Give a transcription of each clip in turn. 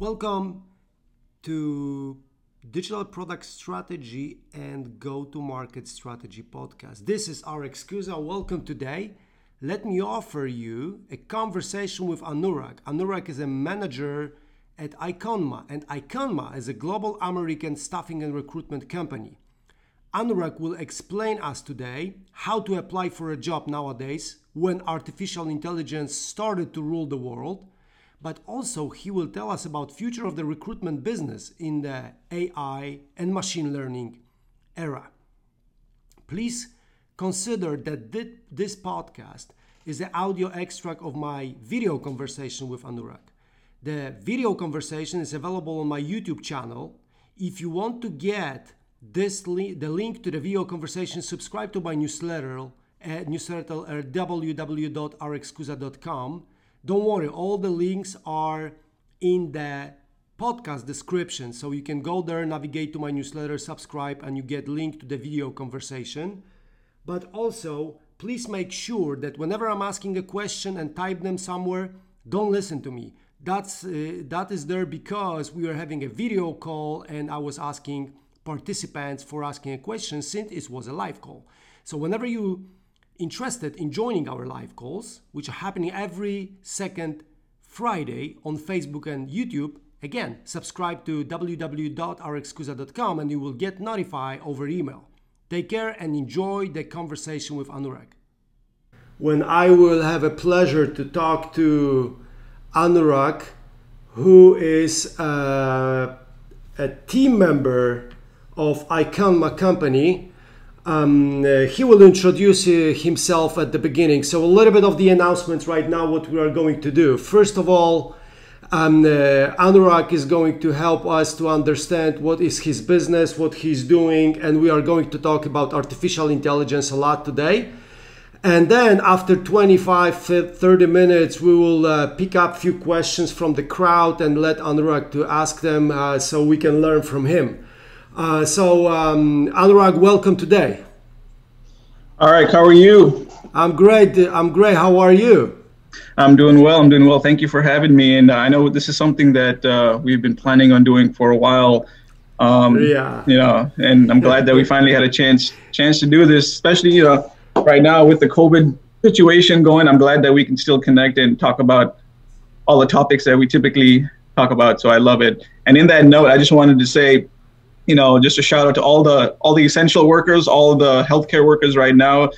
Welcome to Digital Product Strategy and Go-to-Market Strategy Podcast. This is our exclusive welcome today. Let me offer you a conversation with Anurag. Anurag is a manager at Iconma, and Iconma is a global American staffing and recruitment company. Anurag will explain us today how to apply for a job nowadays when artificial intelligence started to rule the world, but also he will tell us about future of the recruitment business in the AI and machine learning era. Please consider that this podcast is an audio extract of my video conversation with Anurag. The video conversation is available on my YouTube channel. If you want to get the link to the video conversation, subscribe to my newsletter at www.rexcusa.com. Don't worry, all the links are in the podcast description. So you can go there, navigate to my newsletter, subscribe, and you get link to the video conversation. But also, please make sure that whenever I'm asking a question and type them somewhere, don't listen to me. That is there because we are having a video call and I was asking participants for asking a question since it was a live call. So whenever you interested in joining our live calls, which are happening every second Friday on Facebook and YouTube, again, subscribe to www.rexcusa.com and you will get notified over email. Take care and enjoy the conversation with Anurag. When I will have a pleasure to talk to Anurag, who is a team member of Iconma company. He will introduce himself at the beginning. So a little bit of the announcements right now, what we are going to do. First of all, Anurag is going to help us to understand what is his business, what he's doing, and we are going to talk about artificial intelligence a lot today. And then after 25-30 minutes, we will pick up few questions from the crowd and let Anurag to ask them so we can learn from him. Anurag, welcome today. All right, how are you? I'm great. How are you? I'm doing well. Thank you for having me. And I know this is something that we've been planning on doing for a while. And I'm glad that we finally had a chance to do this, especially right now with the COVID situation going. I'm glad that we can still connect and talk about all the topics that we typically talk about. So I love it. And in that note, I just wanted to say, just a shout out to all the essential workers, all the healthcare workers right now.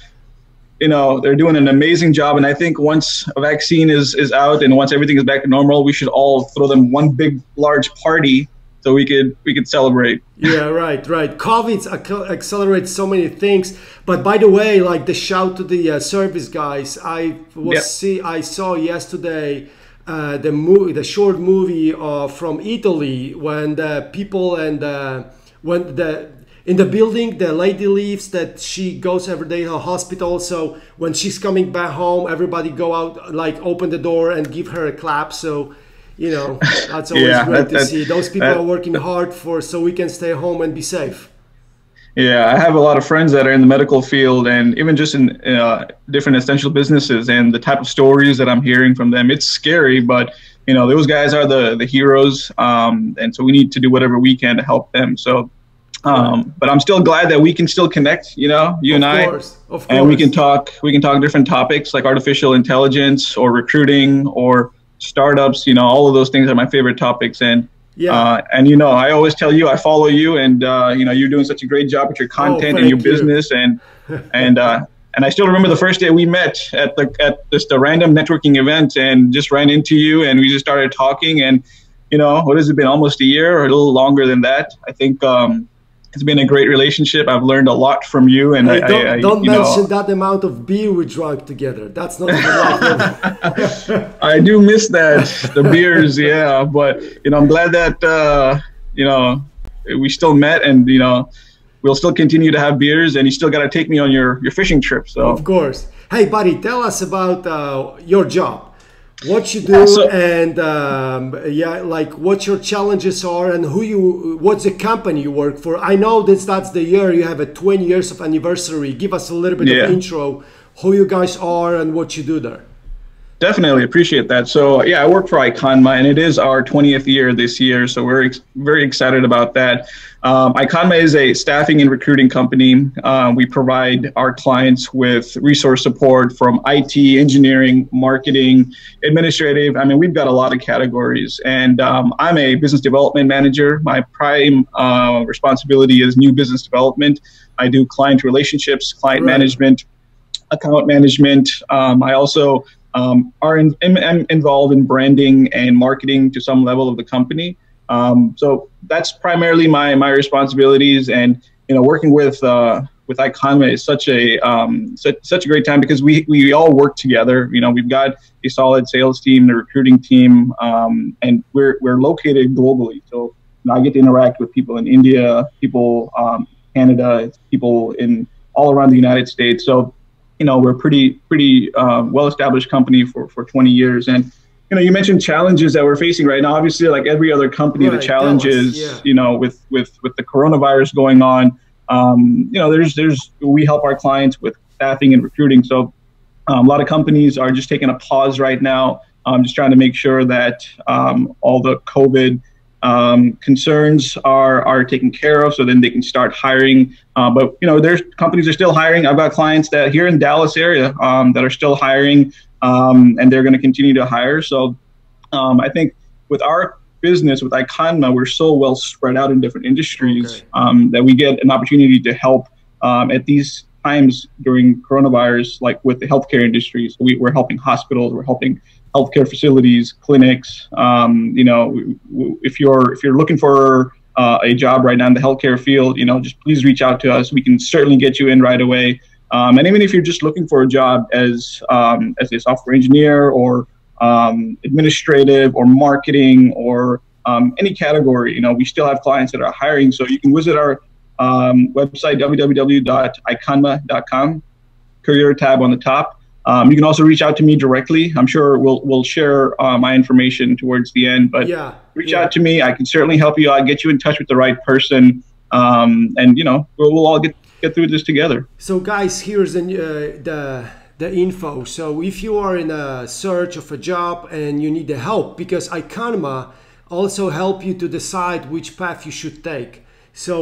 They're doing an amazing job. And I think once a vaccine is out and once everything is back to normal, we should all throw them one big, large party so we could celebrate. Yeah, right. COVID accelerates so many things. But by the way, like the shout to the service guys, I saw yesterday the short movie from Italy when the people and in the building, the lady leaves that she goes every day to the hospital. So when she's coming back home, everybody go out, like open the door and give her a clap. So, that's always great to see. Those people are working hard so we can stay home and be safe. Yeah, I have a lot of friends that are in the medical field and even just in different essential businesses, and the type of stories that I'm hearing from them, it's scary, but those guys are the heroes, and so we need to do whatever we can to help them. So, but I'm still glad that we can still connect, you and I, and we can talk different topics like artificial intelligence or recruiting or startups, all of those things are my favorite topics. And yeah. I always tell you, I follow you, and you're doing such a great job with your content and your business, and I still remember the first day we met at just a random networking event, and just ran into you, and we just started talking, and what has it been, almost a year or a little longer than that? I think it's been a great relationship. I've learned a lot from you, and don't mention that amount of beer we drank together. That's not enough. I do miss that, the beers, yeah. But I'm glad that we still met, and we'll still continue to have beers. And you still got to take me on your fishing trip. So of course, hey buddy, tell us about your job. What you do, what your challenges are, and what's the company you work for. I know that's the year you have a 20 years of anniversary. Give us a little bit of intro, who you guys are and what you do there. Definitely appreciate that. So yeah, I work for Iconma, and it is our 20th year this year. So we're very excited about that. Iconma is a staffing and recruiting company. We provide our clients with resource support from IT, engineering, marketing, administrative. I mean, we've got a lot of categories. And I'm a business development manager. My prime responsibility is new business development. I do client relationships, client management, account management. I also am involved in branding and marketing to some level of the company. So that's primarily my responsibilities, and working with Iconma is such a great time because we all work together. We've got a solid sales team, a recruiting team, and we're located globally. So I get to interact with people in India, people Canada, people in all around the United States. So we're pretty well-established company for 20 years. And, you mentioned challenges that we're facing right now. Obviously, like every other company, the challenges, with the coronavirus going on, we help our clients with staffing and recruiting. So a lot of companies are just taking a pause right now, just trying to make sure that all the COVID concerns are taken care of, so then they can start hiring. But there's companies are still hiring. I've got clients that here in Dallas area that are still hiring, and they're going to continue to hire. So I think with our business, with Iconma, we're so well spread out in different industries that we get an opportunity to help at these times during coronavirus, like with the healthcare industry. So we're helping hospitals, we're helping healthcare facilities, clinics. If you're looking for a job right now in the healthcare field, just please reach out to us. We can certainly get you in right away. And even if you're just looking for a job as a software engineer or administrative or marketing or any category, we still have clients that are hiring. So you can visit our website, www.iconma.com, career tab on the top. You can also reach out to me directly. I'm sure we'll share my information towards the end, but reach out to me. I can certainly help you out, get you in touch with the right person, and we'll all get through this together. So guys, here's the info. So if you are in a search of a job and you need the help, because Iconma also help you to decide which path you should take. So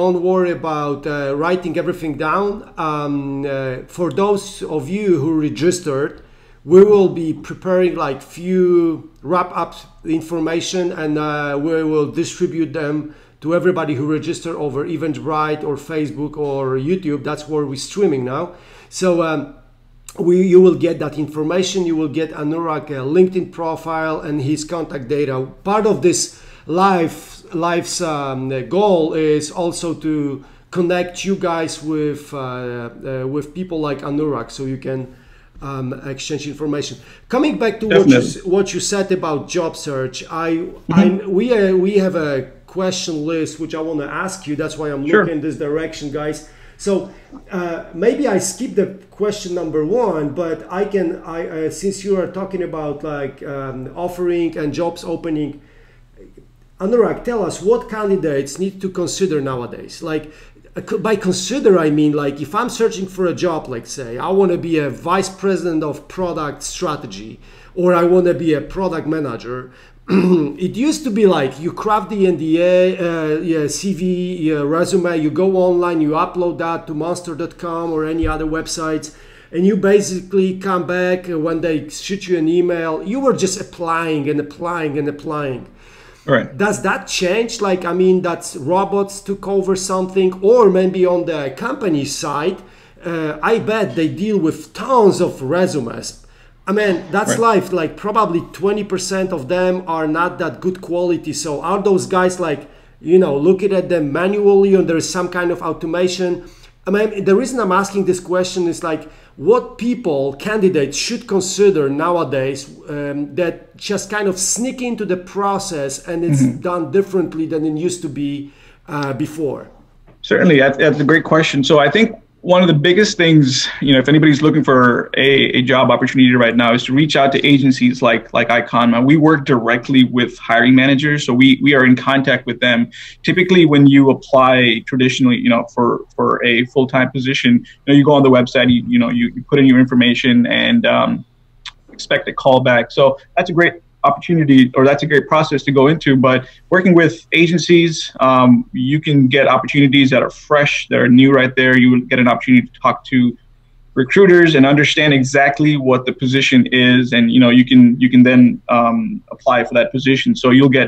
don't worry about writing everything down. For those of you who registered, we will be preparing like few wrap-up information, and we will distribute them to everybody who registered over Eventbrite or Facebook or YouTube. That's where we're streaming now. So you will get that information. You will get Anurag's LinkedIn profile and his contact data. Part of this life's goal is also to connect you guys with people like Anurag, so you can exchange information. Coming back to what you said about job search, we have a question list which I want to ask you. That's why I'm looking in this direction, guys. So maybe I skip the question number one, but I since you are talking about like offering and jobs opening. Anurag, tell us what candidates need to consider nowadays. Like, by consider, I mean, like, if I'm searching for a job, like, say, I want to be a vice president of product strategy, or I want to be a product manager. It used to be like you craft the NDA, CV, resume, you go online, you upload that to monster.com or any other websites, and you basically come back when they shoot you an email. You were just applying and applying and applying. Right. Does that change? Like, I mean, that's robots took over something, or maybe on the company side, I bet they deal with tons of resumes. I mean, that's life. Like, probably 20% of them are not that good quality. So are those guys like, looking at them manually, and there is some kind of automation? I mean, the reason I'm asking this question is like, what candidates should consider nowadays that just kind of sneak into the process, and it's done differently than it used to be before? Certainly, that's a great question. So I think one of the biggest things, if anybody's looking for a job opportunity right now, is to reach out to agencies like Iconma. We work directly with hiring managers, so we are in contact with them. Typically, when you apply traditionally, for a full-time position, you go on the website, you put in your information, and expect a callback. So that's a great opportunity, or that's a great process to go into. But working with agencies, you can get opportunities that are fresh, that are new right there. You would get an opportunity to talk to recruiters and understand exactly what the position is, and you know you can then apply for that position. So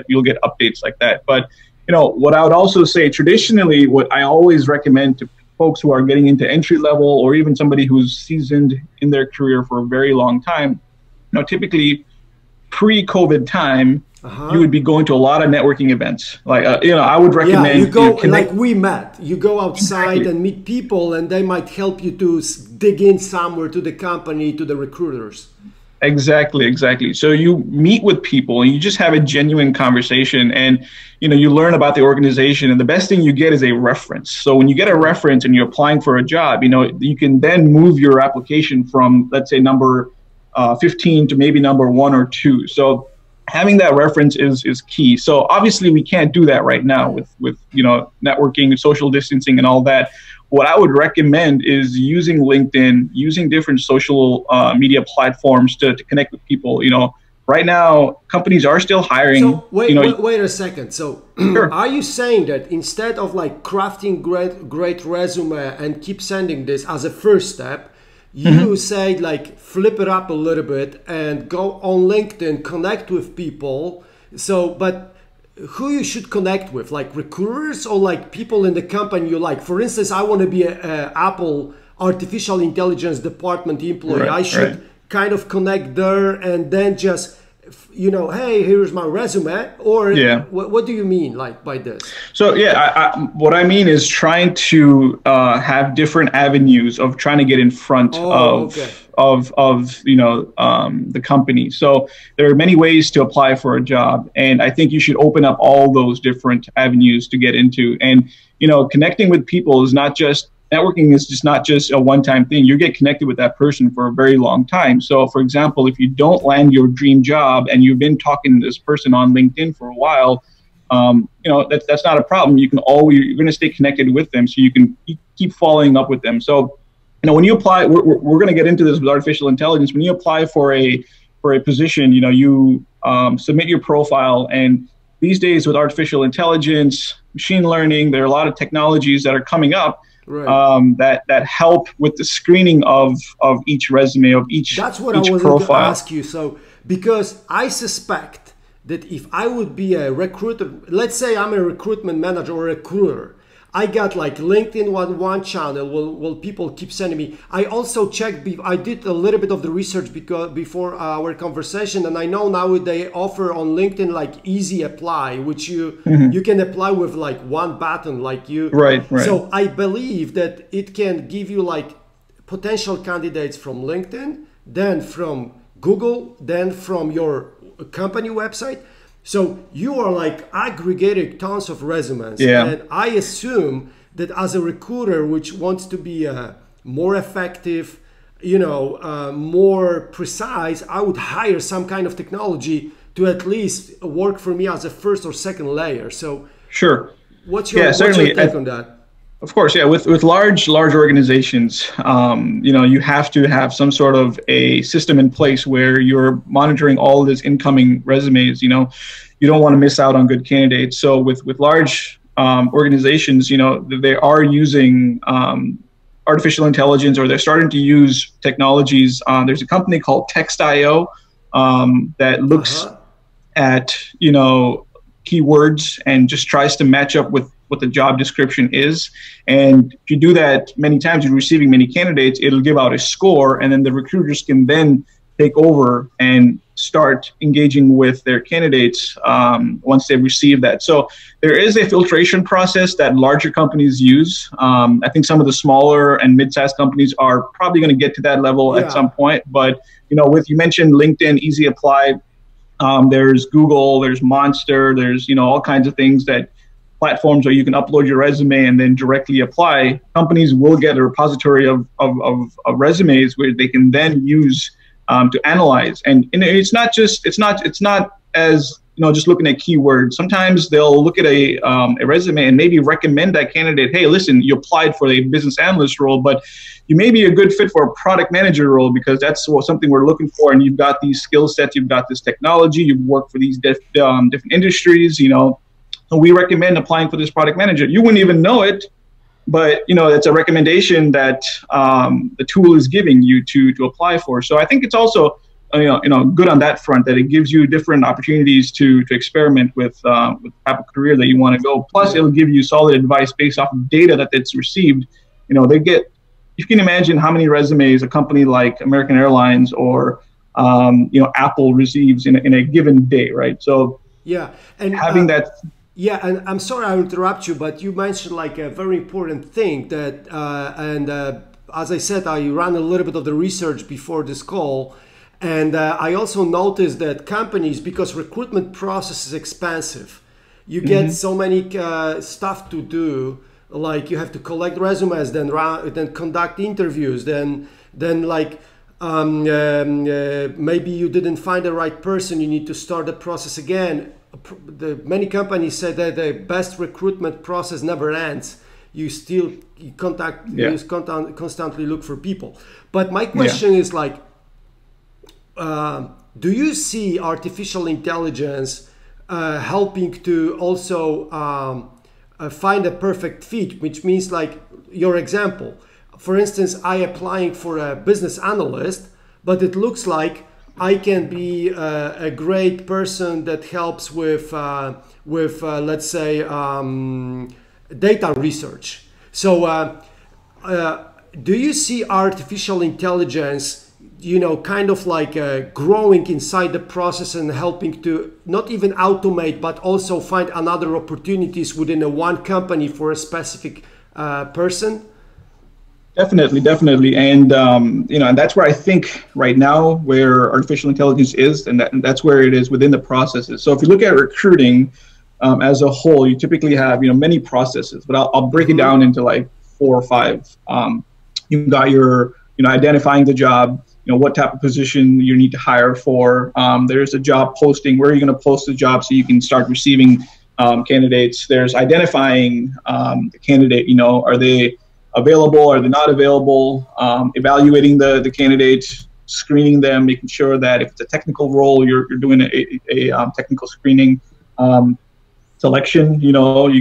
you'll get updates like that. But you know what I would also say traditionally, what I always recommend to folks who are getting into entry level, or even somebody who's seasoned in their career for a very long time, you know, typically pre-COVID time, you would be going to a lot of networking events. Like you know, I would recommend you go like we met. You go outside and meet people, and they might help you to dig in somewhere to the company, to the recruiters. Exactly. So you meet with people, and you just have a genuine conversation, and you know you learn about the organization. And the best thing you get is a reference. So when you get a reference and you're applying for a job, you know you can then move your application from, let's say, number 15 to maybe number 1 or 2. So having that reference is key. So obviously we can't do that right now with you know networking and social distancing and all that. What I would recommend is using LinkedIn, using different social media platforms to connect with people. You know, right now companies are still hiring. So wait a second. So sure. Are you saying that instead of like crafting great resume and keep sending this as a first step, you say like flip it up a little bit and go on LinkedIn, connect with people. So, but who you should connect with, like recruiters or like people in the company you like? For instance, I want to be a Apple artificial intelligence department employee. Right, I should kind of connect there and then just, you know, hey, here's my resume. Or what do you mean like by this? So I what I mean is trying to have different avenues of trying to get in front of you know the company. So there are many ways to apply for a job, and I think you should open up all those different avenues to get into. And you know, connecting with people is not just networking is just not just a one-time thing. You get connected with that person for a very long time. So, for example, if you don't land your dream job and you've been talking to this person on LinkedIn for a while, you know that's not a problem. You can always you're going to stay connected with them, so you can keep following up with them. So, you know, when you apply, we're going to get into this with artificial intelligence. When you apply for a position, you know, you submit your profile. And these days, with artificial intelligence, machine learning, there are a lot of technologies that are coming up. Right. That help with the screening of each resume, of each profile. That's what I was going to ask you. So, because I suspect that if I would be a recruiter, let's say I'm a recruitment manager or a recruiter, I got like LinkedIn one channel will people keep sending me. I also checked, I did a little bit of the research before our conversation, and I know now they offer on LinkedIn like easy apply, which you can apply with like one button like you. Right. So I believe that it can give you like potential candidates from LinkedIn, then from Google, then from your company website. So you are like aggregating tons of resumes, and I assume that as a recruiter, which wants to be more effective, you know, more precise, I would hire some kind of technology to at least work for me as a first or second layer. So sure, what's your take on that? Of course, with large organizations, you know, you have to have some sort of a system in place where you're monitoring all of these incoming resumes. You know, you don't want to miss out on good candidates. So with large organizations, you know, they are using artificial intelligence, or they're starting to use technologies. There's a company called Text.io that looks at, you know, keywords and just tries to match up with what the job description is. And if you do that many times, you're receiving many candidates, it'll give out a score, and then the recruiters can then take over and start engaging with their candidates once they've received that. So there is a filtration process that larger companies use. I think some of the smaller and mid-sized companies are probably going to get to that level at some point. But, you know, you mentioned LinkedIn, Easy Apply, there's Google, there's Monster, there's, you know, all kinds of things that platforms where you can upload your resume and then directly apply. Companies will get a repository of resumes where they can then use to analyze. And it's not as just looking at keywords. Sometimes they'll look at a resume and maybe recommend that candidate, hey, listen, you applied for a business analyst role, but you may be a good fit for a product manager role because that's something we're looking for. And you've got these skill sets, you've got this technology, you've worked for these different industries, So we recommend applying for this product manager. You wouldn't even know it. But, it's a recommendation that the tool is giving you to apply for. So I think it's also, good on that front that it gives you different opportunities to experiment with the type of career that you want to go. Plus, it'll give you solid advice based off of data that it's received. You can imagine how many resumes a company like American Airlines or, Apple receives in a given day, right? So yeah, and having that... Yeah, and I'm sorry I interrupt you, but you mentioned like a very important thing that, as I said, I ran a little bit of the research before this call, and I also noticed that companies, because recruitment process is expensive, you get so many stuff to do, like you have to collect resumes, then conduct interviews, maybe you didn't find the right person, you need to start the process again. Many companies say that the best recruitment process never ends. You still constantly look for people. But my question is do you see artificial intelligence helping to also find a perfect fit, which means like your example, for instance, I applying for a business analyst, but it looks like I can be a great person that helps with let's say, data research. So do you see artificial intelligence, growing inside the process and helping to not even automate, but also find another opportunities within a one company for a specific person? Definitely. And, and that's where I think right now where artificial intelligence is, and that's where it is within the processes. So if you look at recruiting as a whole, you typically have, many processes, but I'll break it down into like 4 or 5. You've got your, identifying the job, what type of position you need to hire for. There's a job posting, where are you going to post the job so you can start receiving candidates. There's identifying the candidate, are they available? Are they not available? Evaluating the candidates, screening them, making sure that if it's a technical role, you're doing a technical screening, selection. You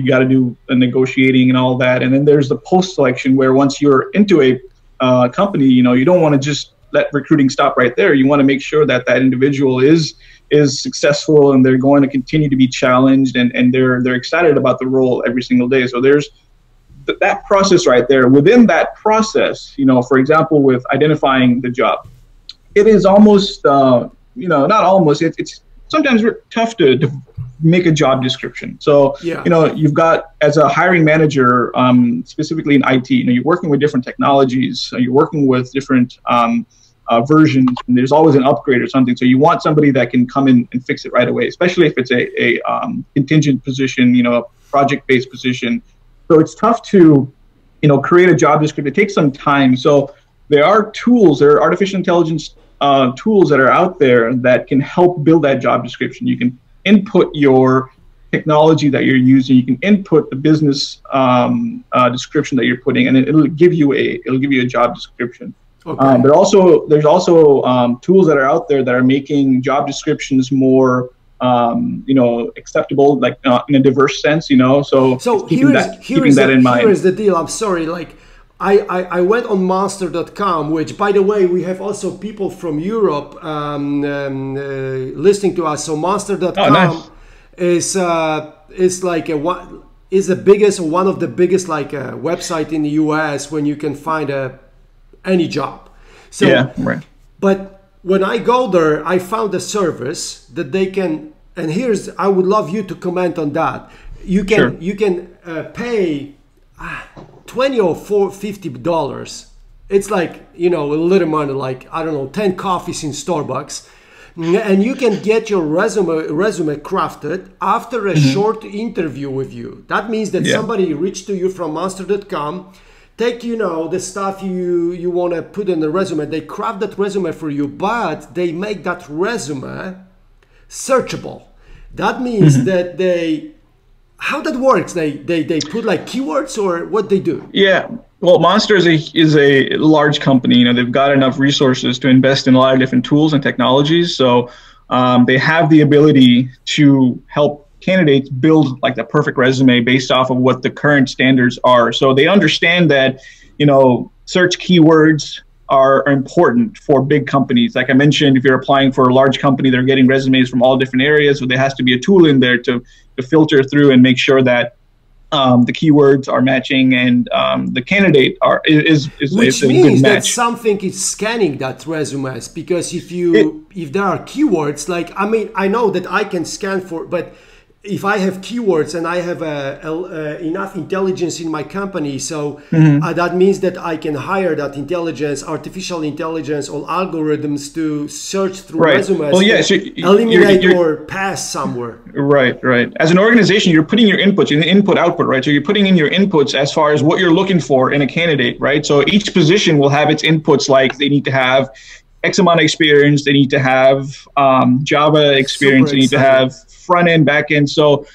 got to do a negotiating and all that. And then there's the post selection, where once you're into a company, you don't want to just let recruiting stop right there. You want to make sure that individual is successful and they're going to continue to be challenged and they're excited about the role every single day. So there's that process right there. Within that process, for example, with identifying the job, it is almost, not almost, it's sometimes tough to make a job description. So, you've got, as a hiring manager, specifically in IT, you're working with different technologies, you're working with different versions, and there's always an upgrade or something. So you want somebody that can come in and fix it right away, especially if it's a contingent position, a project-based position. So it's tough to, create a job description. It takes some time. So there are artificial intelligence tools that are out there that can help build that job description. You can input your technology that you're using. You can input the business description that you're putting, and it'll give you a job description. Okay. There's also tools that are out there that are making job descriptions more acceptable, like in a diverse sense, so here is the deal. I'm sorry. Like I went on monster.com, which, by the way, we have also people from Europe, listening to us. So monster.com is one of the biggest website in the US when you can find any job. So, yeah. Right. But when I go there, I found a service that they can, and I would love you to comment on that. You can pay $20 or $50. It's like, a little money, like, I don't know, 10 coffees in Starbucks. And you can get your resume crafted after a short interview with you. That means that somebody reached to you from monster.com. Take, the stuff you want to put in the resume. They craft that resume for you, but they make that resume searchable. That means that they, how that works? They put like keywords or what they do? Yeah. Well, Monster is a large company. You know, they've got enough resources to invest in a lot of different tools and technologies. So they have the ability to help candidates build like the perfect resume based off of what the current standards are. So they understand that, you know, search keywords are important for big companies. Like I mentioned, if you're applying for a large company, they're getting resumes from all different areas. So there has to be a tool in there to filter through and make sure that the keywords are matching and the candidate is which a means good match. That something is scanning that resumes, because if there are keywords, like, I mean, I know that I can scan for, but if I have keywords and I have enough intelligence in my company, so that means that I can hire that intelligence, artificial intelligence or algorithms to search through resumes, eliminate or pass somewhere. Right. As an organization, you're putting your inputs in the input output, right? So you're putting in your inputs as far as what you're looking for in a candidate, right? So each position will have its inputs, like they need to have X amount of experience, they need to have Java experience, they need to have front end, back end. So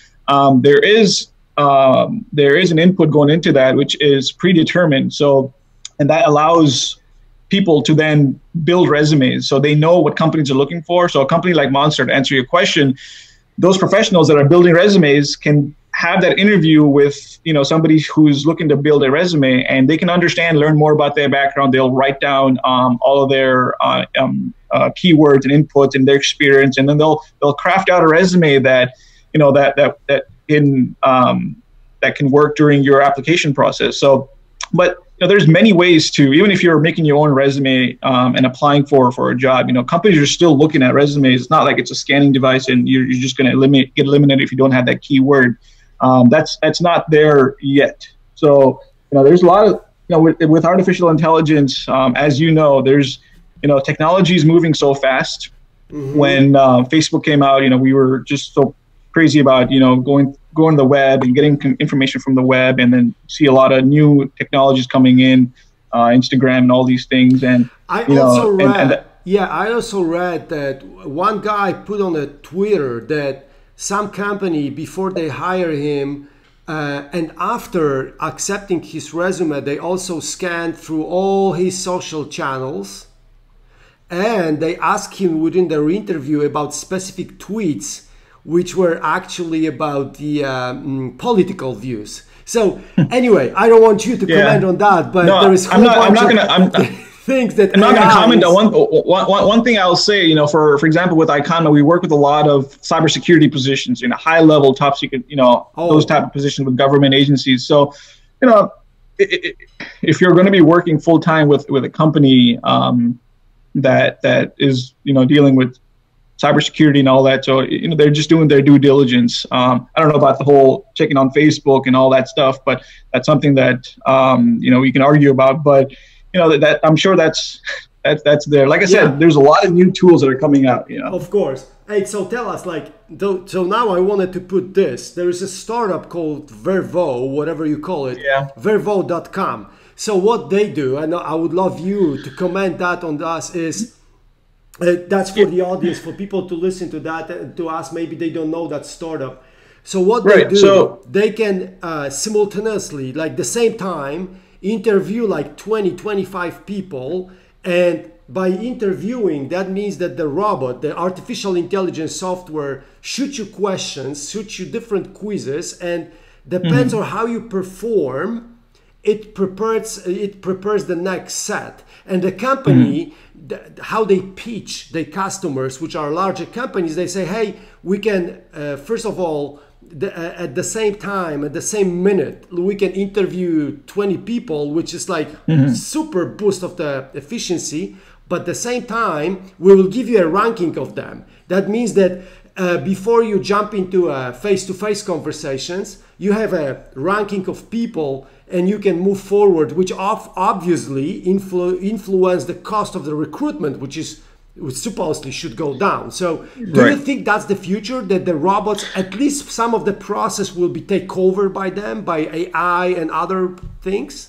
there is an input going into that, which is predetermined. So, and that allows people to then build resumes. So they know what companies are looking for. So a company like Monster, to answer your question, those professionals that are building resumes can have that interview with, you know, somebody who's looking to build a resume, and they can understand, learn more about their background. They'll write down all of their keywords and inputs and their experience, and then they'll craft out a resume that, you know, that can work during your application process. So, but you know, there's many ways to, even if you're making your own resume and applying for a job, you know, companies are still looking at resumes. It's not like it's a scanning device and you're just going to get eliminated if you don't have that keyword. That's not there yet. So, you know, there's a lot of, you know, with artificial intelligence, as you know, there's, you know, technology is moving so fast. When Facebook came out, you know, we were just so crazy about, you know, going to the web and getting information from the web, and then see a lot of new technologies coming in, Instagram and all these things. And I also read that one guy put on a Twitter that some company, before they hire him and after accepting his resume, they also scanned through all his social channels, and they asked him within their interview about specific tweets which were actually about the political views. So anyway, I don't want you to comment on that, but no, there is I'm not going to comment on one thing. I'll say, you know, for example, with Iconma, we work with a lot of cybersecurity positions, you know, high level, top secret, you know, those type of positions with government agencies. So, you know, if you're going to be working full time with a company that is, you know, dealing with cybersecurity and all that, so, you know, they're just doing their due diligence. I don't know about the whole checking on Facebook and all that stuff, but that's something that you know, we can argue about, but. You know, that I'm sure that's there. Like I said, there's a lot of new tools that are coming out, you know. Of course. Hey, so tell us, like, so now I wanted to put this. There is a startup called Vervo, whatever you call it, vervo.com. So what they do, and I would love you to comment that on us, is that's for the audience, for people to listen to that, to us, maybe they don't know that startup. So what they do, they can simultaneously, like the same time, interview like 20-25 people, and by interviewing, that means that the robot, the artificial intelligence software, shoots you questions, shoots you different quizzes, and depends on how you perform, it prepares the next set. And the company, how they pitch their customers, which are larger companies, they say, hey, we can first of all, at the same time, at the same minute, we can interview 20 people, which is like super boost of the efficiency. But at the same time, we will give you a ranking of them. That means that before you jump into face-to-face conversations, you have a ranking of people and you can move forward, which obviously influence the cost of the recruitment, which is which supposedly should go down. So do you think that's the future, that the robots, at least some of the process, will be taken over by them, by AI and other things?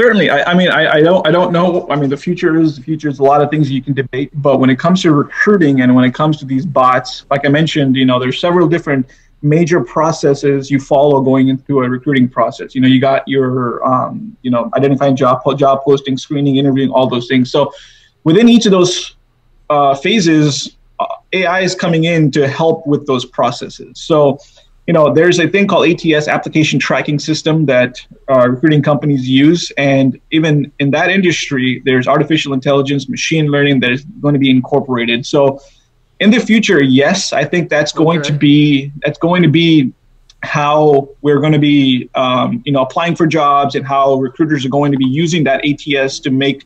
Certainly. I mean, I don't know. I mean, the future is a lot of things you can debate. But when it comes to recruiting and when it comes to these bots, like I mentioned, you know, there's several different major processes you follow going into a recruiting process. You know, you got your, you know, identifying job posting, screening, interviewing, all those things. So within each of those phases, AI is coming in to help with those processes. So, you know, there's a thing called ATS, application tracking system, that recruiting companies use. And even in that industry, there's artificial intelligence, machine learning that is going to be incorporated. So in the future, yes, I think that's going to be how we're going to be, you know, applying for jobs and how recruiters are going to be using that ATS to make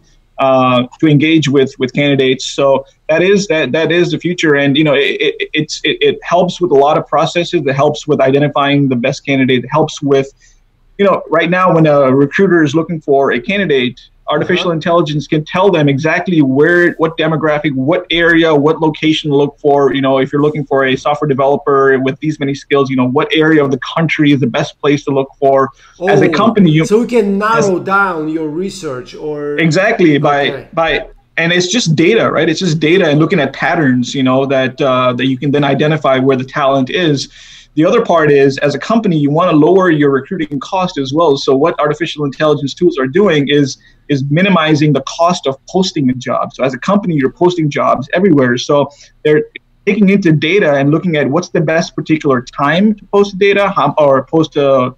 to engage with candidates. So that is the future. And, you know, it helps with a lot of processes. It helps with identifying the best candidate. It helps with, you know, right now when a recruiter is looking for a candidate, artificial intelligence can tell them exactly where, what demographic, what area, what location to look for. You know, if you're looking for a software developer with these many skills, you know, what area of the country is the best place to look for. As a company, so you can narrow down your research or exactly by and it's just data, right? It's just data and looking at patterns, you know, that you can then identify where the talent is. The other part is, as a company, you want to lower your recruiting cost as well. So what artificial intelligence tools are doing is minimizing the cost of posting a job. So as a company, you're posting jobs everywhere. So they're taking into data and looking at what's the best particular time to post data or post a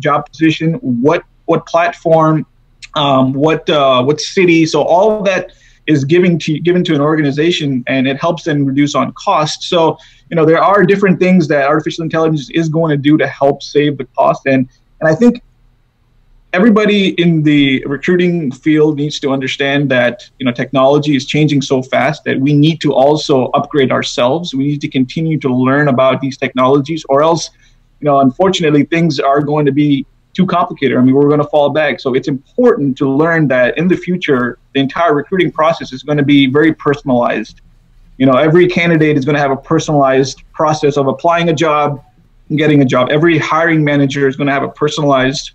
job position, what platform, what city. So all that is given to an organization, and it helps them reduce on cost. So, you know, there are different things that artificial intelligence is going to do to help save the cost. And I think everybody in the recruiting field needs to understand that, you know, technology is changing so fast that we need to also upgrade ourselves. We need to continue to learn about these technologies, or else, you know, unfortunately, things are going to be too complicated. I mean, we're going to fall back. So it's important to learn that in the future, the entire recruiting process is going to be very personalized. You know, every candidate is going to have a personalized process of applying a job and getting a job. Every hiring manager is going to have a personalized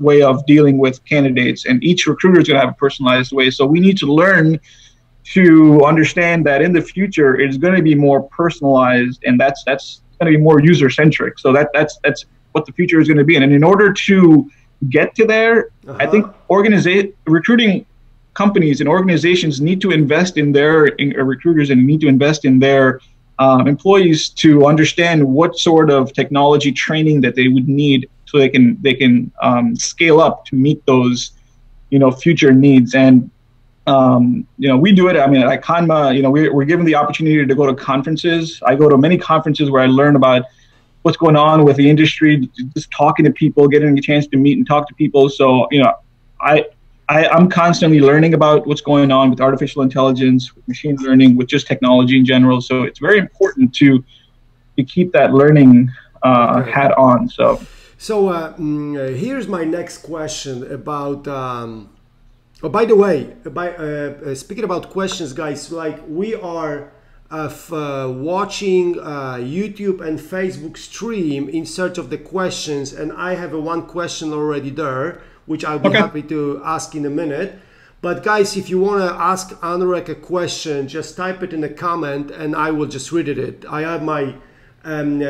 way of dealing with candidates, and each recruiter is going to have a personalized way. So we need to learn to understand that in the future, it's going to be more personalized, and that's going to be more user-centric. So that's what the future is going to be. And in order to get to there, I think recruiting companies and organizations need to invest in their recruiters and need to invest in their employees to understand what sort of technology training that they would need so they can scale up to meet those, you know, future needs. And you know, we do it. I mean, at Iconma, you know, we're given the opportunity to go to conferences. I go to many conferences where I learn about what's going on with the industry, just talking to people, getting a chance to meet and talk to people. So, you know, I'm constantly learning about what's going on with artificial intelligence, with machine learning, with just technology in general. So it's very important to keep that learning hat on. So here's my next question about, oh, by the way, speaking about questions, guys, like we are watching YouTube and Facebook stream in search of the questions, and I have one question already there, which I'll be happy to ask in a minute. But guys, if you want to ask Anurag a question, just type it in the comment and I will just read it. I have my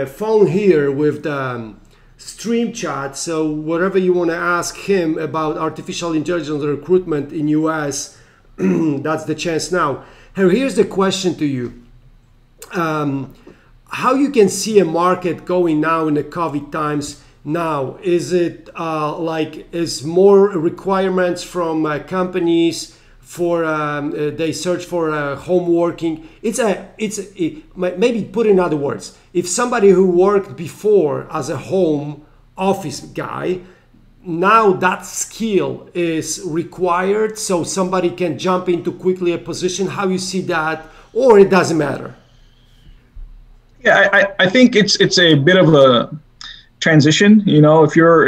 phone here with the stream chat, so whatever you want to ask him about artificial intelligence recruitment in US, that's the chance now. Here's the question to you. How you can see a market going now in the COVID times now? Is it is more requirements from companies for they search for home working? Maybe put in other words, if somebody who worked before as a home office guy, now that skill is required so somebody can jump into quickly a position, how you see that, or it doesn't matter? Yeah, I think it's a bit of a transition. You know, if you're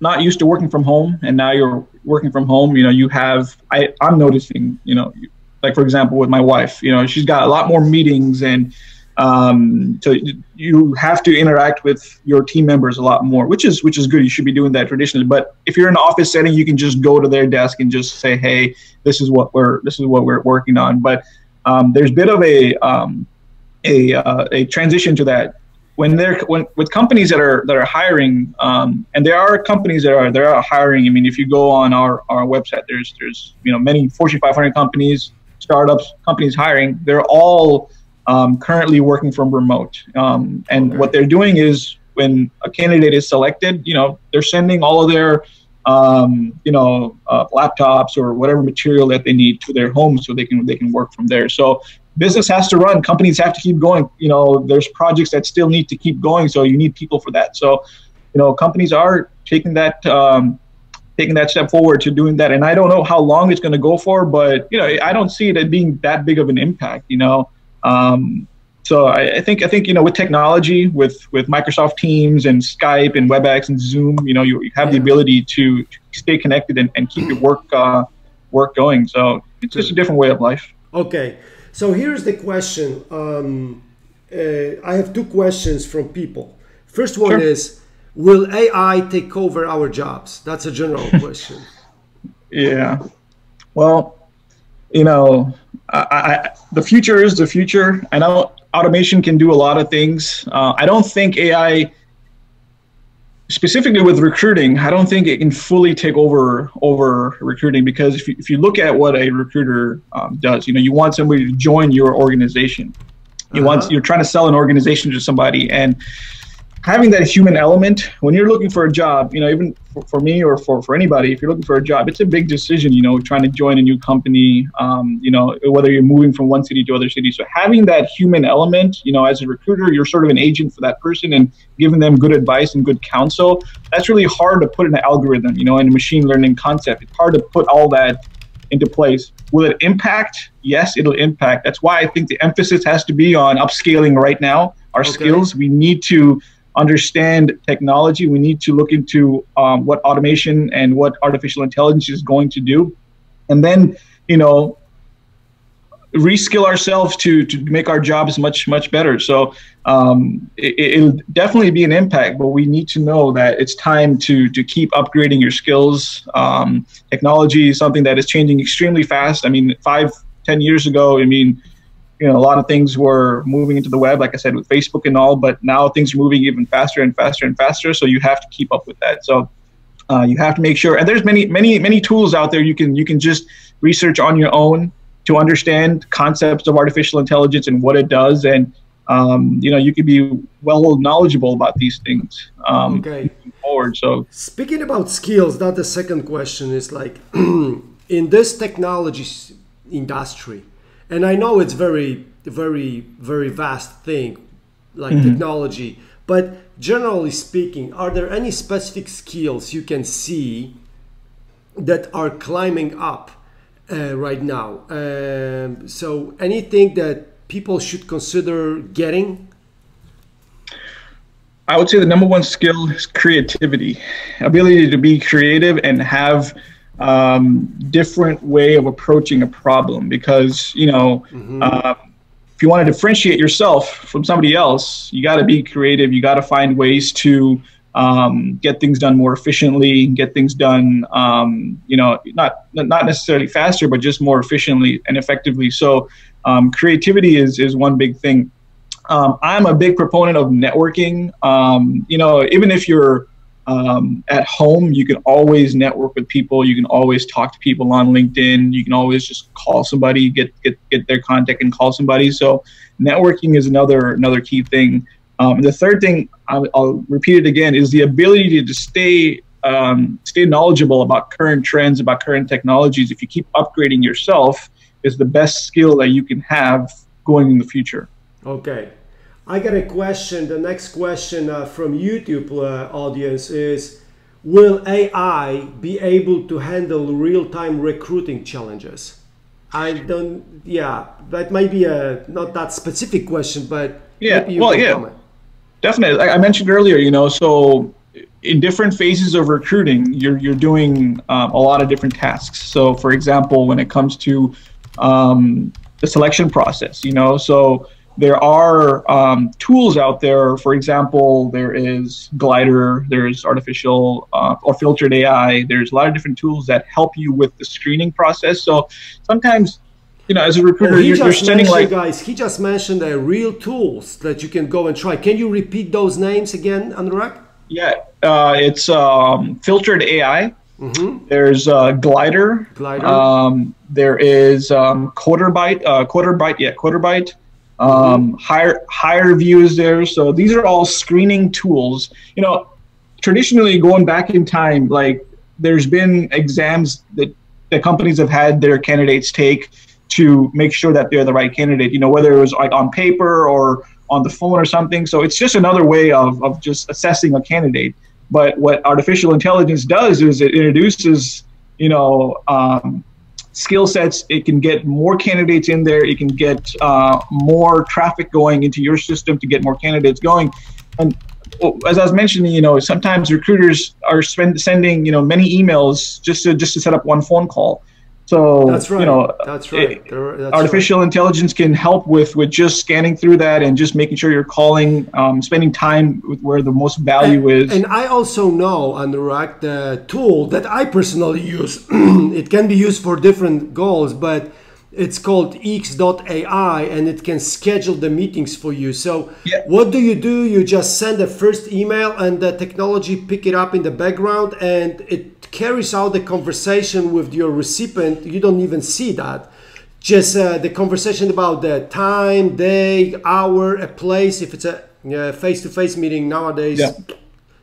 not used to working from home and now you're working from home, you know, you have, I'm noticing, you know, like for example with my wife, you know, she's got a lot more meetings and So you have to interact with your team members a lot more, which is good. You should be doing that traditionally. But if you're in an office setting, you can just go to their desk and just say, "Hey, this is what we're working on." But there's a bit of a transition to that. With companies that are hiring, and there are companies that are hiring. I mean, if you go on our website, there's many Fortune 500 companies, startups, companies hiring. They're all currently working from remote, and what they're doing is when a candidate is selected, they're sending all of their laptops or whatever material that they need to their home so they can work from there. So business has to run. Companies have to keep going. There's projects that still need to keep going. So you need people for that. So, companies are taking that step forward to doing that. And I don't know how long it's going to go for, but I don't see it as being that big of an impact. So I think with technology, with Microsoft Teams and Skype and WebEx and Zoom, you have the ability to stay connected and keep your work going. So it's just a different way of life. Okay. So here's the question. I have two questions from people. First one is, will AI take over our jobs? That's a general question. Yeah. Well, the future is the future. I know automation can do a lot of things. I don't think AI, specifically with recruiting, I don't think it can fully take over recruiting, because if you look at what a recruiter does, you want somebody to join your organization. You're trying to sell an organization to somebody, and having that human element when you're looking for a job, even for me or for anybody, if you're looking for a job, it's a big decision, trying to join a new company, whether you're moving from one city to other city. So having that human element, as a recruiter, you're sort of an agent for that person and giving them good advice and good counsel. That's really hard to put in an algorithm, in a machine learning concept. It's hard to put all that into place. Will it impact? Yes, it'll impact. That's why I think the emphasis has to be on upscaling right now, our skills. We need to understand technology. We need to look into what automation and what artificial intelligence is going to do. And then, reskill ourselves to make our jobs much better. So it'll definitely be an impact, but we need to know that it's time to keep upgrading your skills. Technology is something that is changing extremely fast. I mean, 5-10 years ago, a lot of things were moving into the web, like I said, with Facebook and all, but now things are moving even faster and faster and faster. So you have to keep up with that. So you have to make sure, and there's many tools out there. You can just research on your own to understand concepts of artificial intelligence and what it does. And, you can be well knowledgeable about these things. Moving forward. So speaking about skills, that's the second question is like, in this technology industry, and I know it's very, very, very vast thing, like technology, but generally speaking, are there any specific skills you can see that are climbing up right now? So anything that people should consider getting? I would say the number one skill is creativity, ability to be creative and have different way of approaching a problem, because if you want to differentiate yourself from somebody else, you got to be creative. You got to find ways to get things done more efficiently, get things done not necessarily faster, but just more efficiently and effectively. So creativity is one big thing. I'm a big proponent of networking. Even if you're at home, you can always network with people. You can always talk to people on LinkedIn. You can always just call somebody, get their contact and call somebody. So networking is another key thing. The third thing, I'll repeat it again, is the ability to stay knowledgeable about current trends, about current technologies. If you keep upgrading yourself, is the best skill that you can have going in the future. Okay. I got a question. The next question from YouTube audience is, will AI be able to handle real-time recruiting challenges? That might be a not that specific question, but comment. Definitely. I mentioned earlier, so in different phases of recruiting, you're doing a lot of different tasks. So for example, when it comes to the selection process, There are tools out there. For example, there is Glider, there's artificial or filtered AI. There's a lot of different tools that help you with the screening process. So sometimes, you know, as a recruiter, you're sending like... Guys, he just mentioned the real tools that you can go and try. Can you repeat those names again, Anurag? Yeah, it's filtered AI. Mm-hmm. There's Glider. Glider. There is Quarterbyte. Quarterbyte. Higher views there. So these are all screening tools. You know, traditionally going back in time, like there's been exams that the companies have had their candidates take to make sure that they're the right candidate. You know, whether it was like on paper or on the phone or something. So it's just another way of just assessing a candidate. But what artificial intelligence does is it introduces, you know, skill sets. It can get more candidates in there. It can get more traffic going into your system to get more candidates going. And as I was mentioning, you know, sometimes recruiters are sending, you know, many emails just to set up one phone call. So, that's right. You know, that's right. That's artificial intelligence can help with just scanning through that and just making sure you're calling, spending time with where the most value is. And I also know, Anurag, the tool that I personally use, it can be used for different goals, but it's called X.ai, and it can schedule the meetings for you. So What do? You just send the first email and the technology pick it up in the background and it carries out the conversation with your recipient. You don't even see that. Just the conversation about the time, day, hour, a place. If it's a face-to-face meeting nowadays,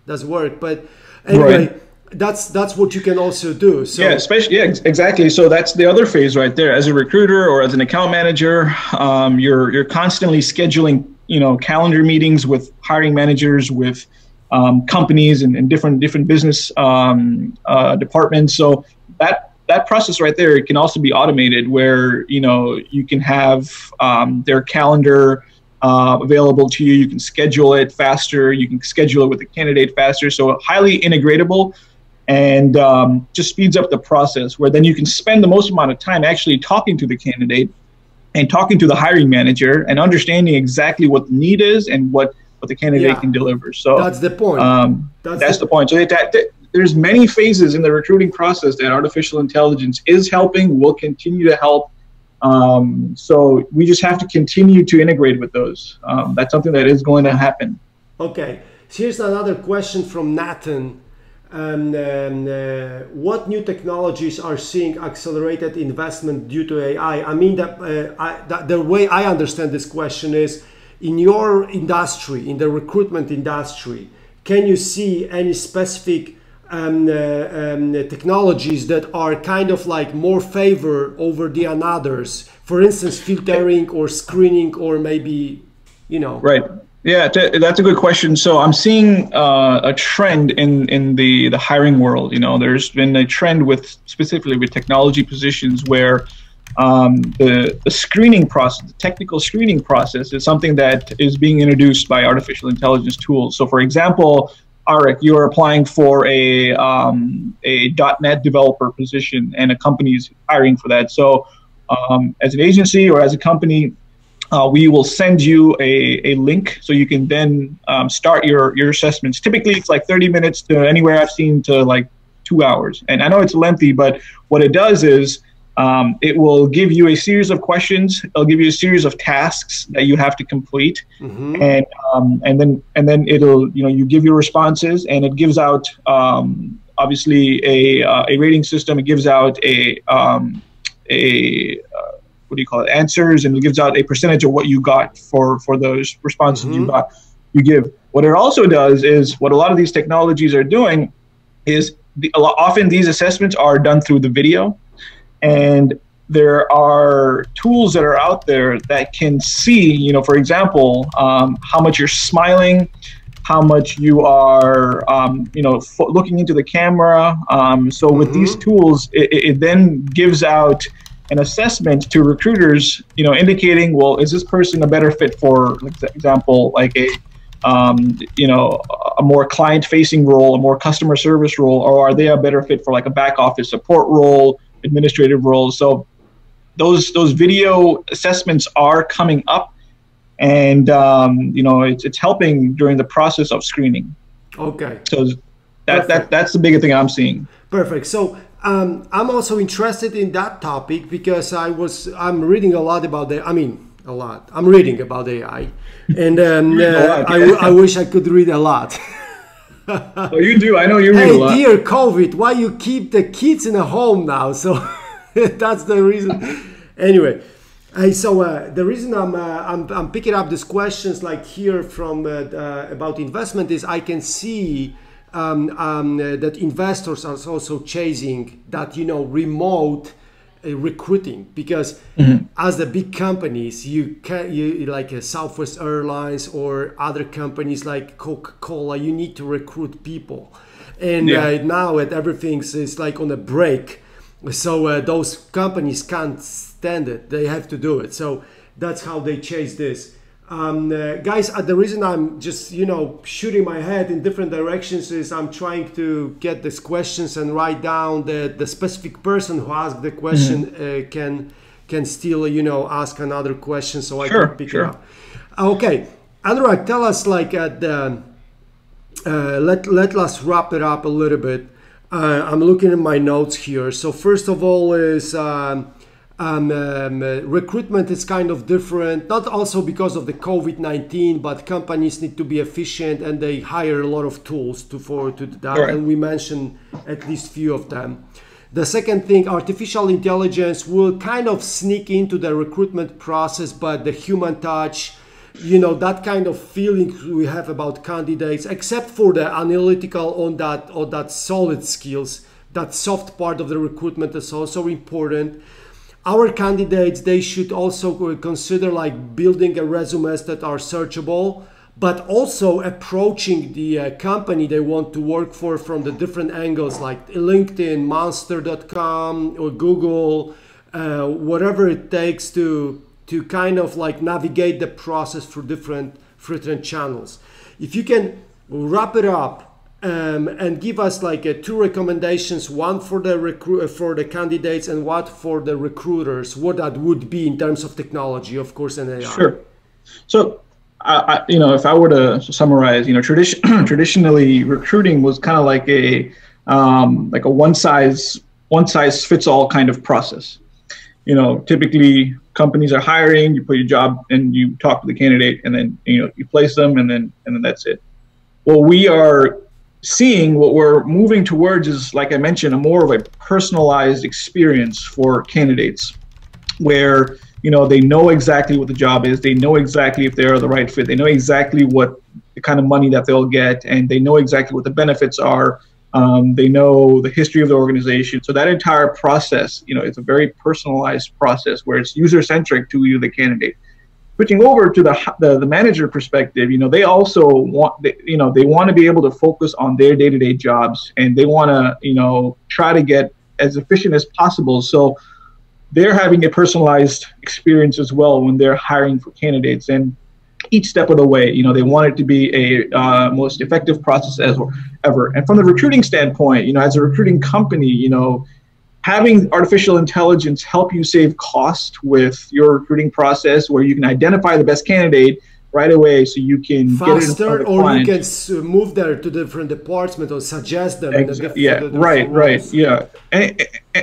doesn't work. But anyway... Right. That's what you can also do. So exactly. So that's the other phase right there. As a recruiter or as an account manager, you're constantly scheduling, you know, calendar meetings with hiring managers, with companies and different business departments. So that process right there, it can also be automated, where, you know, you can have their calendar available to you. You can schedule it faster. You can schedule it with the candidate faster. So highly integratable. And just speeds up the process, where then you can spend the most amount of time actually talking to the candidate and talking to the hiring manager and understanding exactly what the need is and what the candidate can deliver. So that's the point. That's the point. So there's many phases in the recruiting process that artificial intelligence is helping, will continue to help. So we just have to continue to integrate with those. That's something that is going to happen. Okay. Here's another question from Nathan. What new technologies are seeing accelerated investment due to AI? I mean, the way I understand this question is, in your industry, in the recruitment industry, can you see any specific technologies that are kind of like more favor over the others? For instance, filtering or screening, or maybe, you know. Right. Yeah, that's a good question. So I'm seeing a trend in the hiring world. You know, there's been a trend specifically with technology positions where the screening process, the technical screening process, is something that is being introduced by artificial intelligence tools. So, for example, Arik, you are applying for a .NET developer position, and a company is hiring for that. So, as an agency or as a company, we will send you a link so you can then start your assessments. Typically, it's like 30 minutes to anywhere I've seen to like 2 hours. And I know it's lengthy, but what it does is it will give you a series of questions. It'll give you a series of tasks that you have to complete, and then it'll, you know, you give your responses, and it gives out obviously a rating system. It gives out answers, and it gives out a percentage of what you got for those responses you give. What it also does is, what a lot of these technologies are doing is, often these assessments are done through the video, and there are tools that are out there that can see, you know, for example, how much you're smiling, how much you are, looking into the camera. So with these tools, it then gives out an assessment to recruiters, you know, indicating, well, is this person a better fit for, like, for example, like a more client-facing role, a more customer service role, or are they a better fit for like a back office support role, administrative role? So those video assessments are coming up. and it's helping during the process of screening. Okay. So that's the bigger thing I'm seeing. Perfect. So I'm also interested in that topic because I'm reading a lot about the. I mean, a lot. I'm reading about AI, and I wish I could read a lot. Well, you do. I know you read a lot. Hey, dear COVID, why you keep the kids in a home now? So that's the reason. Anyway, so the reason I'm picking up these questions like here from about investment is I can see that investors are also chasing that remote recruiting because as the big companies like Southwest Airlines or other companies like Coca-Cola, you need to recruit people, and now everything's is like on a break, so those companies can't stand it. They have to do it, so that's how they chase this. Guys, the reason I'm just shooting my head in different directions is I'm trying to get these questions and write down the specific person who asked the question can still ask another question, so I can pick it up. Okay, Anurag, tell us let us wrap it up a little bit. I'm looking at my notes here. So first of all is. Recruitment is kind of different, not also because of the COVID-19, but companies need to be efficient and they hire a lot of tools to that. Right. And we mentioned at least few of them. The second thing, artificial intelligence will kind of sneak into the recruitment process, but the human touch, that kind of feeling we have about candidates, except for the analytical on that solid skills, that soft part of the recruitment is also important. Our candidates, they should also consider like building resumes that are searchable, but also approaching the company they want to work for from the different angles, like LinkedIn, Monster.com, or Google, whatever it takes to kind of like navigate the process through different channels. If you can wrap it up, and give us like two recommendations, one for the candidates and one for the recruiters, what that would be in terms of technology, of course, and AI. Sure. So, if I were to summarize, traditionally recruiting was kind of like a one size fits all kind of process. Typically companies are hiring, you put your job and you talk to the candidate, and then you place them, and then that's it. Well, we are seeing what we're moving towards is, like I mentioned, more of a personalized experience for candidates, where they know exactly what the job is, they know exactly if they're the right fit, they know exactly what the kind of money that they'll get, and they know exactly what the benefits are. They know the history of the organization. So that entire process, it's a very personalized process where it's user-centric to you, the candidate. Switching over to the manager perspective, they also want, they want to be able to focus on their day-to-day jobs, and they want to, try to get as efficient as possible. So they're having a personalized experience as well when they're hiring for candidates. And each step of the way, they want it to be a most effective process as ever. And from the recruiting standpoint, as a recruiting company, having artificial intelligence help you save cost with your recruiting process, where you can identify the best candidate right away, so you can faster, get or you can move there to different departments or suggest them. Right.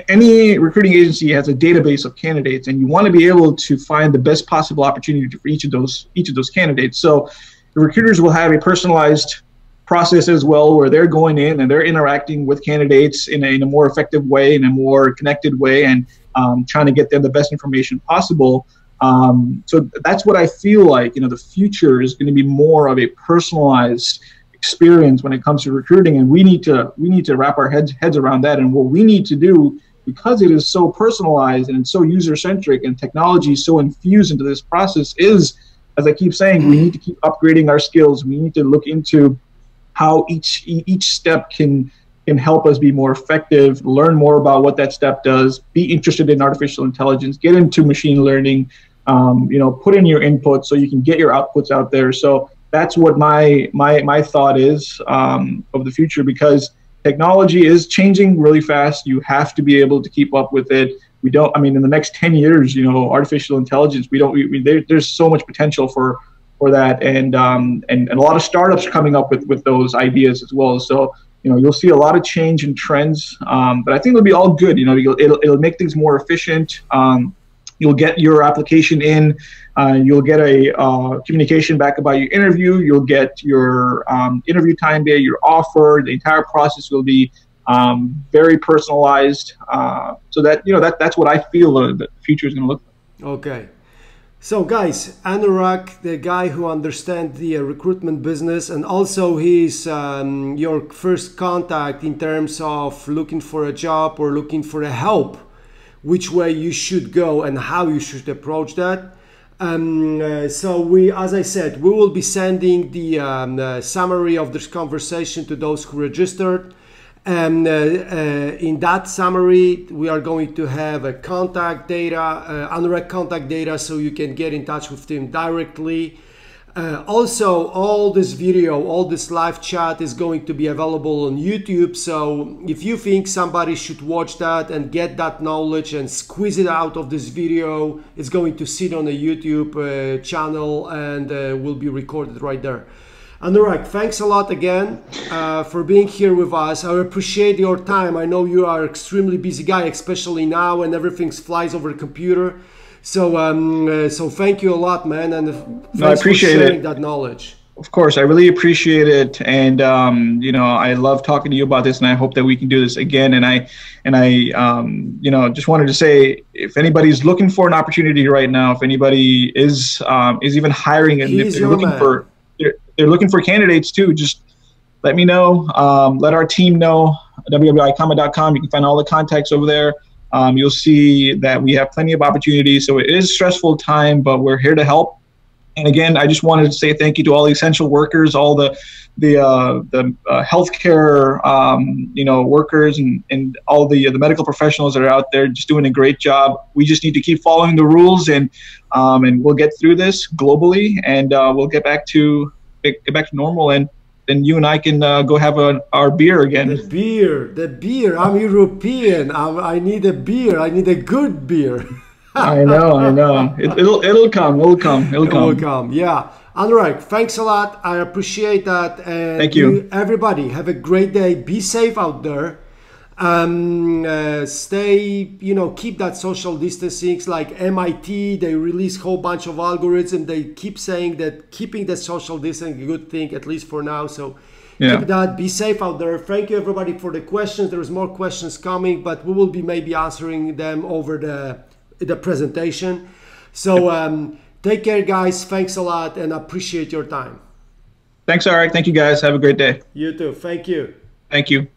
Any recruiting agency has a database of candidates, and you want to be able to find the best possible opportunity for each of those candidates. So the recruiters will have a personalized process as well, where they're going in and they're interacting with candidates in a more effective way, in a more connected way, and trying to get them the best information possible. So that's what I feel like, the future is going to be more of a personalized experience when it comes to recruiting. And we need to wrap our heads around that. And what we need to do, because it is so personalized and it's so user-centric and technology is so infused into this process, is, as I keep saying, we need to keep upgrading our skills. We need to look into how each step can help us be more effective, learn more about what that step does, be interested in artificial intelligence, get into machine learning, put in your input so you can get your outputs out there. So that's what my thought is of the future, because technology is changing really fast. You have to be able to keep up with it. We don't, I mean, in the next 10 years, you know, artificial intelligence, we don't, there's so much potential for that. And a lot of startups are coming up with those ideas as well. So, you know, you'll see a lot of change in trends, but I think it'll be all good. You know, it'll make things more efficient. You'll get your application in, you'll get a communication back about your interview, you'll get your interview time day, your offer, the entire process will be very personalized. So that, you know, that's what I feel the future is going to look like. Okay. So guys, Anurag, the guy who understands the recruitment business, and also he's your first contact in terms of looking for a job or looking for a help, which way you should go and how you should approach that. So we, as I said, we will be sending the summary of this conversation to those who registered. And in that summary, we are going to have a contact data, Anurag contact data, so you can get in touch with him directly. Also, all this video, all this live chat is going to be available on YouTube. So if you think somebody should watch that and get that knowledge and squeeze it out of this video, it's going to sit on a YouTube channel and will be recorded right there. Anurag, thanks a lot again for being here with us. I appreciate your time. I know you are an extremely busy guy, especially now when everything flies over the computer. So so thank you a lot, man, and I appreciate that knowledge. Of course, I really appreciate it, and you know, I love talking to you about this, and I hope that we can do this again. And I you know, just wanted to say, if anybody's looking for an opportunity right now, if anybody is even hiring, and if they're looking for they're looking for candidates too, just let me know. Let our team know. www.iconma.com. You can find all the contacts over there. You'll see that we have plenty of opportunities. So it is a stressful time, but we're here to help. And again, I just wanted to say thank you to all the essential workers, all the healthcare you know, workers, and all the medical professionals that are out there just doing a great job. We just need to keep following the rules, and we'll get through this globally, and we'll get back to normal, and then you and I can go have our beer again. The beer. I'm European. I need a beer. I need a good beer. I know. It'll come. Yeah. Anurag, thanks a lot. I appreciate that. And thank you. Everybody, have a great day. Be safe out there. Stay, you know, keep that social distancing. Like MIT, they release whole bunch of algorithms. They keep saying that keeping the social distancing is a good thing, at least for now. So yeah. Keep that. Be safe out there. Thank you, everybody, for the questions. There's more questions coming, but we will be maybe answering them over the presentation. So take care, guys. Thanks a lot, and appreciate your time. Thanks, Eric. Thank you, guys. Have a great day. You too. Thank you.